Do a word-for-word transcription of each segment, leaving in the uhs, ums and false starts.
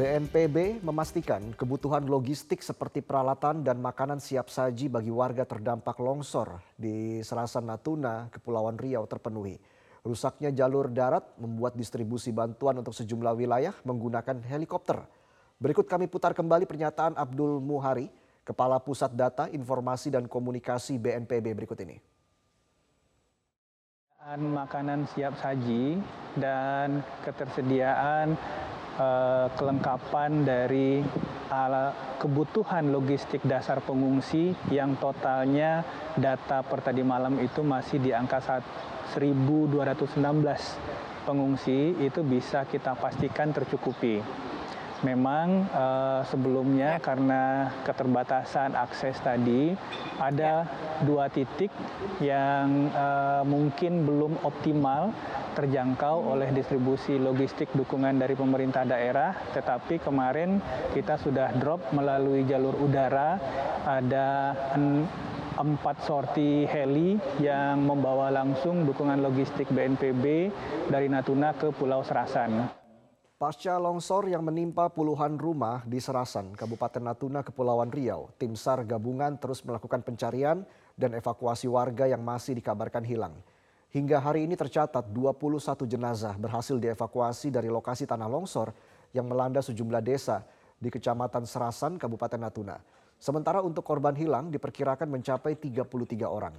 B N P B memastikan kebutuhan logistik seperti peralatan dan makanan siap saji bagi warga terdampak longsor di Serasan Natuna, Kepulauan Riau terpenuhi. Rusaknya jalur darat membuat distribusi bantuan untuk sejumlah wilayah menggunakan helikopter. Berikut kami putar kembali pernyataan Abdul Muhari, Kepala Pusat Data, Informasi dan Komunikasi B N P B berikut ini. Makanan siap saji dan ketersediaan kelengkapan dari kebutuhan logistik dasar pengungsi yang totalnya data per tadi malam itu masih di angka seribu dua ratus enam belas pengungsi itu bisa kita pastikan tercukupi. Memang eh, sebelumnya karena keterbatasan akses tadi ada dua titik yang eh, mungkin belum optimal terjangkau oleh distribusi logistik dukungan dari pemerintah daerah, tetapi kemarin kita sudah drop melalui jalur udara ada empat sorti heli yang membawa langsung dukungan logistik B N P B dari Natuna ke Pulau Serasan. Pasca longsor yang menimpa puluhan rumah di Serasan, Kabupaten Natuna, Kepulauan Riau, tim SAR gabungan terus melakukan pencarian dan evakuasi warga yang masih dikabarkan hilang. Hingga hari ini tercatat dua puluh satu jenazah berhasil dievakuasi dari lokasi tanah longsor yang melanda sejumlah desa di Kecamatan Serasan, Kabupaten Natuna. Sementara untuk korban hilang diperkirakan mencapai tiga puluh tiga orang.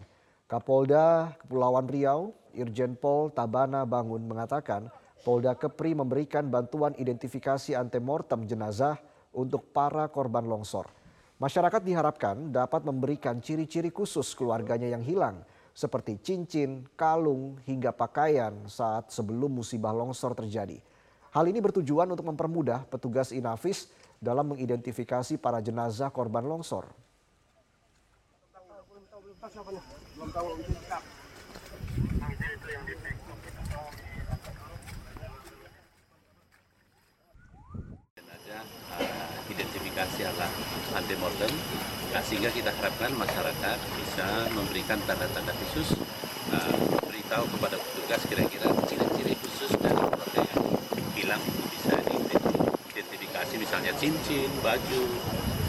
Kapolda Kepulauan Riau, Irjenpol Tabana Bangun mengatakan, Polda Kepri memberikan bantuan identifikasi antemortem jenazah untuk para korban longsor. Masyarakat diharapkan dapat memberikan ciri-ciri khusus keluarganya yang hilang, seperti cincin, kalung, hingga pakaian saat sebelum musibah longsor terjadi. Hal ini bertujuan untuk mempermudah petugas INAFIS dalam mengidentifikasi para jenazah korban longsor. Identifikasi alat antemortem, nah, sehingga kita harapkan masyarakat bisa memberikan tanda-tanda khusus, uh, beritahu kepada petugas kira-kira ciri-ciri khusus dari keluarga yang hilang bisa diidentifikasi, misalnya cincin, baju,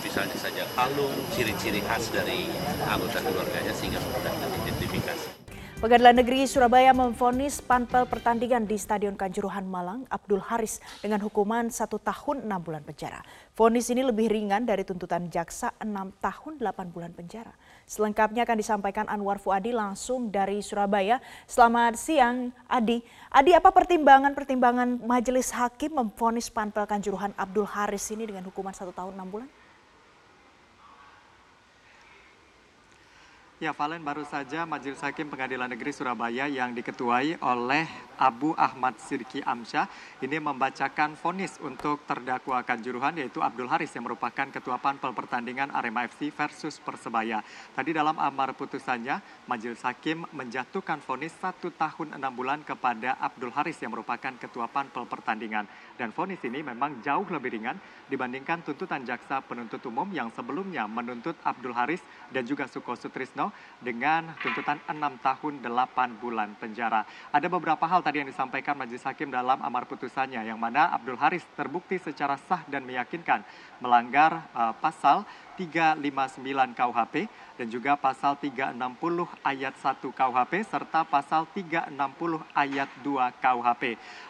misalnya saja kalung, ciri-ciri khas dari anggota keluarganya sehingga mudah teridentifikasi. Pengadilan Negeri Surabaya memvonis panpel pertandingan di Stadion Kanjuruhan Malang, Abdul Haris, dengan hukuman satu tahun enam bulan penjara. Vonis ini lebih ringan dari tuntutan jaksa enam tahun delapan bulan penjara. Selengkapnya akan disampaikan Anwar Fuadi langsung dari Surabaya. Selamat siang, Adi. Adi, apa pertimbangan-pertimbangan majelis hakim memvonis panpel Kanjuruhan Abdul Haris ini dengan hukuman satu tahun enam bulan? Ya, Valen, baru saja Majelis Hakim Pengadilan Negeri Surabaya yang diketuai oleh Abu Ahmad Sirki Amsha ini membacakan vonis untuk terdakwa Kanjuruhan yaitu Abdul Haris yang merupakan ketua panpel pertandingan Arema F C versus Persebaya. Tadi dalam amar putusannya, Majelis Hakim menjatuhkan vonis satu tahun enam bulan kepada Abdul Haris yang merupakan ketua panpel pertandingan. Dan vonis ini memang jauh lebih ringan dibandingkan tuntutan jaksa penuntut umum yang sebelumnya menuntut Abdul Haris dan juga Suko Sutrisno dengan tuntutan enam tahun delapan bulan penjara. Ada beberapa hal tadi yang disampaikan majelis hakim dalam amar putusannya yang mana Abdul Haris terbukti secara sah dan meyakinkan melanggar uh, pasal tiga lima sembilan K U H P dan juga pasal tiga enam nol ayat satu K U H P serta pasal tiga enam nol ayat dua K U H P.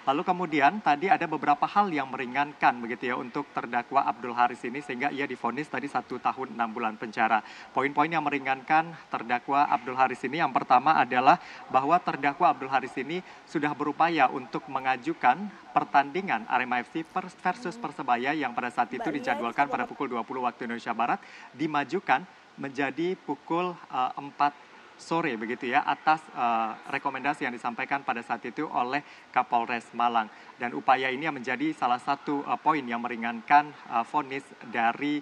Lalu kemudian tadi ada beberapa hal yang meringankan begitu ya untuk terdakwa Abdul Haris ini sehingga ia divonis tadi satu tahun enam bulan penjara. Poin-poin yang meringankan terdakwa Abdul Haris ini yang pertama adalah bahwa terdakwa Abdul Haris ini sudah berupaya untuk mengajukan pertandingan Arema F C versus Persebaya yang pada saat itu dijadwalkan pada pukul dua puluh waktu Indonesia Barat dimajukan menjadi pukul uh, empat sore begitu ya atas uh, rekomendasi yang disampaikan pada saat itu oleh Kapolres Malang. Dan upaya ini yang menjadi salah satu uh, poin yang meringankan uh, vonis dari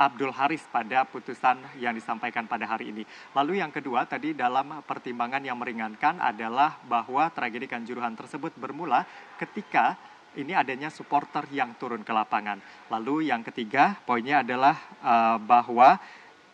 Abdul Haris pada putusan yang disampaikan pada hari ini. Lalu yang kedua tadi dalam pertimbangan yang meringankan adalah bahwa tragedi Kanjuruhan tersebut bermula ketika ini adanya supporter yang turun ke lapangan. Lalu yang ketiga poinnya adalah uh, bahwa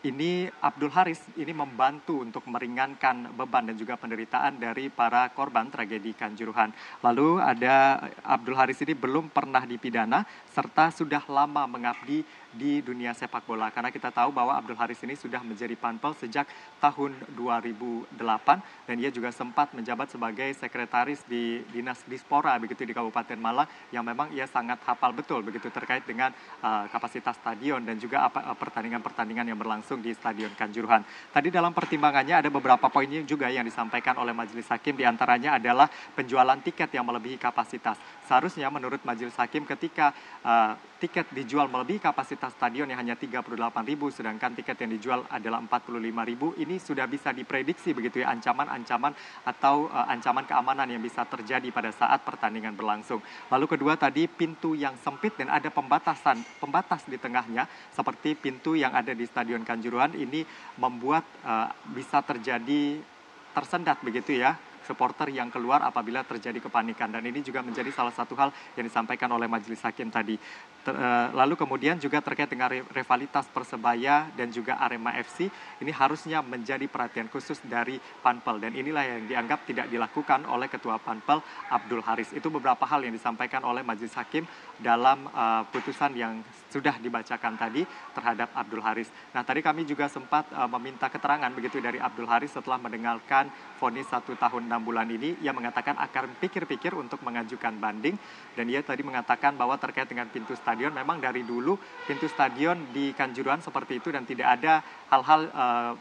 ini Abdul Haris ini membantu untuk meringankan beban dan juga penderitaan dari para korban tragedi Kanjuruhan. Lalu ada Abdul Haris ini belum pernah dipidana serta sudah lama mengabdi di dunia sepak bola. Karena kita tahu bahwa Abdul Haris ini sudah menjadi Panpel sejak tahun dua ribu delapan dan ia juga sempat menjabat sebagai sekretaris di Dinas Dispora begitu di Kabupaten Malang yang memang ia sangat hafal betul begitu terkait dengan uh, kapasitas stadion dan juga apa pertandingan-pertandingan yang berlangsung di Stadion Kanjuruhan. Tadi dalam pertimbangannya ada beberapa poinnya juga yang disampaikan oleh Majelis Hakim, diantaranya adalah penjualan tiket yang melebihi kapasitas. Seharusnya menurut Majelis Hakim ketika uh, tiket dijual melebihi kapasitas stadion yang hanya tiga puluh delapan ribu sedangkan tiket yang dijual adalah empat puluh lima ribu, ini sudah bisa diprediksi begitu ya ancaman-ancaman atau uh, ancaman keamanan yang bisa terjadi pada saat pertandingan berlangsung. Lalu kedua tadi pintu yang sempit dan ada pembatasan pembatas di tengahnya seperti pintu yang ada di Stadion Kanjuruhan ini membuat uh, bisa terjadi tersendat begitu ya supporter yang keluar apabila terjadi kepanikan, dan ini juga menjadi salah satu hal yang disampaikan oleh Majelis Hakim tadi. Ter, uh, lalu kemudian juga terkait dengan rivalitas Persebaya dan juga Arema F C, ini harusnya menjadi perhatian khusus dari Panpel dan inilah yang dianggap tidak dilakukan oleh Ketua Panpel Abdul Haris. Itu beberapa hal yang disampaikan oleh Majelis Hakim dalam uh, putusan yang sudah dibacakan tadi terhadap Abdul Haris. Nah tadi kami juga sempat uh, meminta keterangan begitu dari Abdul Haris setelah mendengarkan vonis satu tahun enam bulan ini. Ia mengatakan akan pikir-pikir untuk mengajukan banding dan ia tadi mengatakan bahwa terkait dengan pintu stadion memang dari dulu pintu stadion di Kanjuruhan seperti itu dan tidak ada hal-hal uh,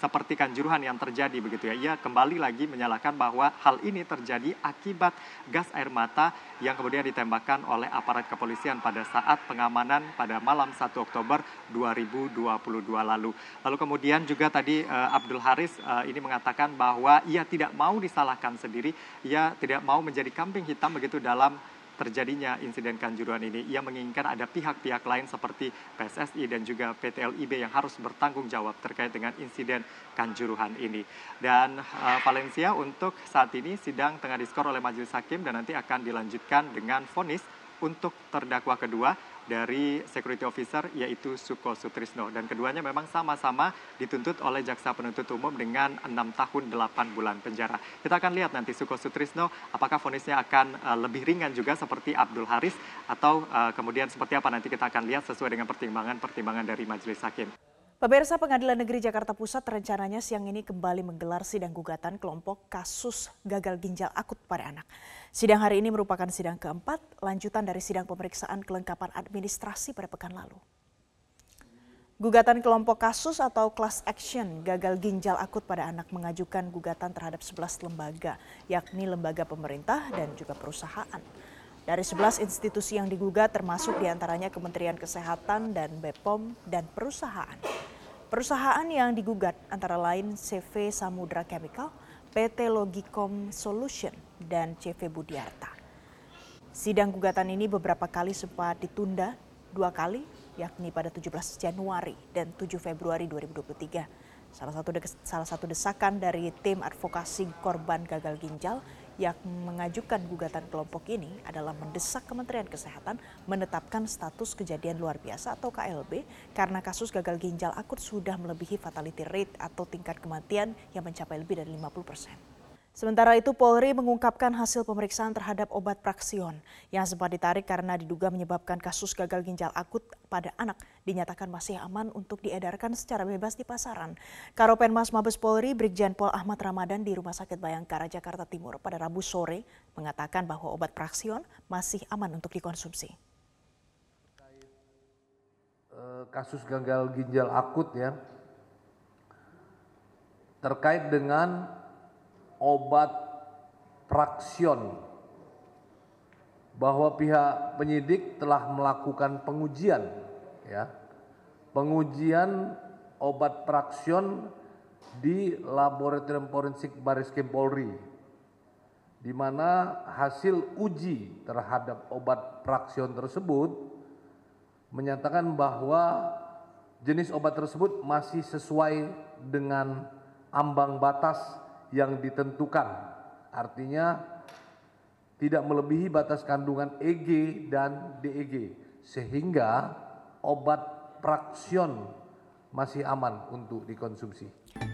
seperti Kanjuruhan yang terjadi begitu ya. Ia kembali lagi menyalahkan bahwa hal ini terjadi akibat gas air mata yang kemudian ditembakkan oleh aparat kepolisian pada saat pengamanan pada malam satu Oktober dua ribu dua puluh dua lalu. Lalu kemudian juga tadi uh, Abdul Haris uh, ini mengatakan bahwa ia tidak mau disalahkan sendiri, ia tidak mau menjadi kambing hitam begitu dalam terjadinya insiden Kanjuruhan ini. Ia menginginkan ada pihak-pihak lain seperti P S S I dan juga P T L I B yang harus bertanggung jawab terkait dengan insiden Kanjuruhan ini. Dan uh, Valencia untuk saat ini sidang tengah diskor oleh Majelis Hakim dan nanti akan dilanjutkan dengan vonis untuk terdakwa kedua dari security officer yaitu Suko Sutrisno. Dan keduanya memang sama-sama dituntut oleh jaksa penuntut umum dengan enam tahun delapan bulan penjara. Kita akan lihat nanti Suko Sutrisno apakah vonisnya akan uh, lebih ringan juga seperti Abdul Haris atau uh, kemudian seperti apa nanti kita akan lihat sesuai dengan pertimbangan-pertimbangan dari Majelis Hakim. Pemirsa, Pengadilan Negeri Jakarta Pusat rencananya siang ini kembali menggelar sidang gugatan kelompok kasus gagal ginjal akut pada anak. Sidang hari ini merupakan sidang keempat, lanjutan dari sidang pemeriksaan kelengkapan administrasi pada pekan lalu. Gugatan kelompok kasus atau class action gagal ginjal akut pada anak mengajukan gugatan terhadap sebelas lembaga, yakni lembaga pemerintah dan juga perusahaan. Dari sebelas institusi yang digugat termasuk diantaranya Kementerian Kesehatan dan Bepom dan perusahaan. Perusahaan yang digugat antara lain C V Samudra Chemical, P T Logikom Solution, dan C V Budiarta. Sidang gugatan ini beberapa kali sempat ditunda, dua kali, yakni pada tujuh belas Januari dan tujuh Februari dua ribu dua puluh tiga. Salah satu, salah satu desakan dari tim advokasi korban gagal ginjal yang mengajukan gugatan kelompok ini adalah mendesak Kementerian Kesehatan menetapkan status kejadian luar biasa atau K L B karena kasus gagal ginjal akut sudah melebihi fatality rate atau tingkat kematian yang mencapai lebih dari lima puluh persen. Sementara itu Polri mengungkapkan hasil pemeriksaan terhadap obat Praxion yang sempat ditarik karena diduga menyebabkan kasus gagal ginjal akut pada anak dinyatakan masih aman untuk diedarkan secara bebas di pasaran. Karopenmas Mabes Polri Brigjen Pol Ahmad Ramadan di Rumah Sakit Bayangkara Jakarta Timur pada Rabu sore mengatakan bahwa obat Praxion masih aman untuk dikonsumsi. Kasus gagal ginjal akut ya terkait dengan obat Praxion bahwa pihak penyidik telah melakukan pengujian ya pengujian obat Praxion di Laboratorium Forensik Bareskrim Polri, di mana hasil uji terhadap obat Praxion tersebut menyatakan bahwa jenis obat tersebut masih sesuai dengan ambang batas yang ditentukan, artinya tidak melebihi batas kandungan E G dan D E G, sehingga obat Praxion masih aman untuk dikonsumsi.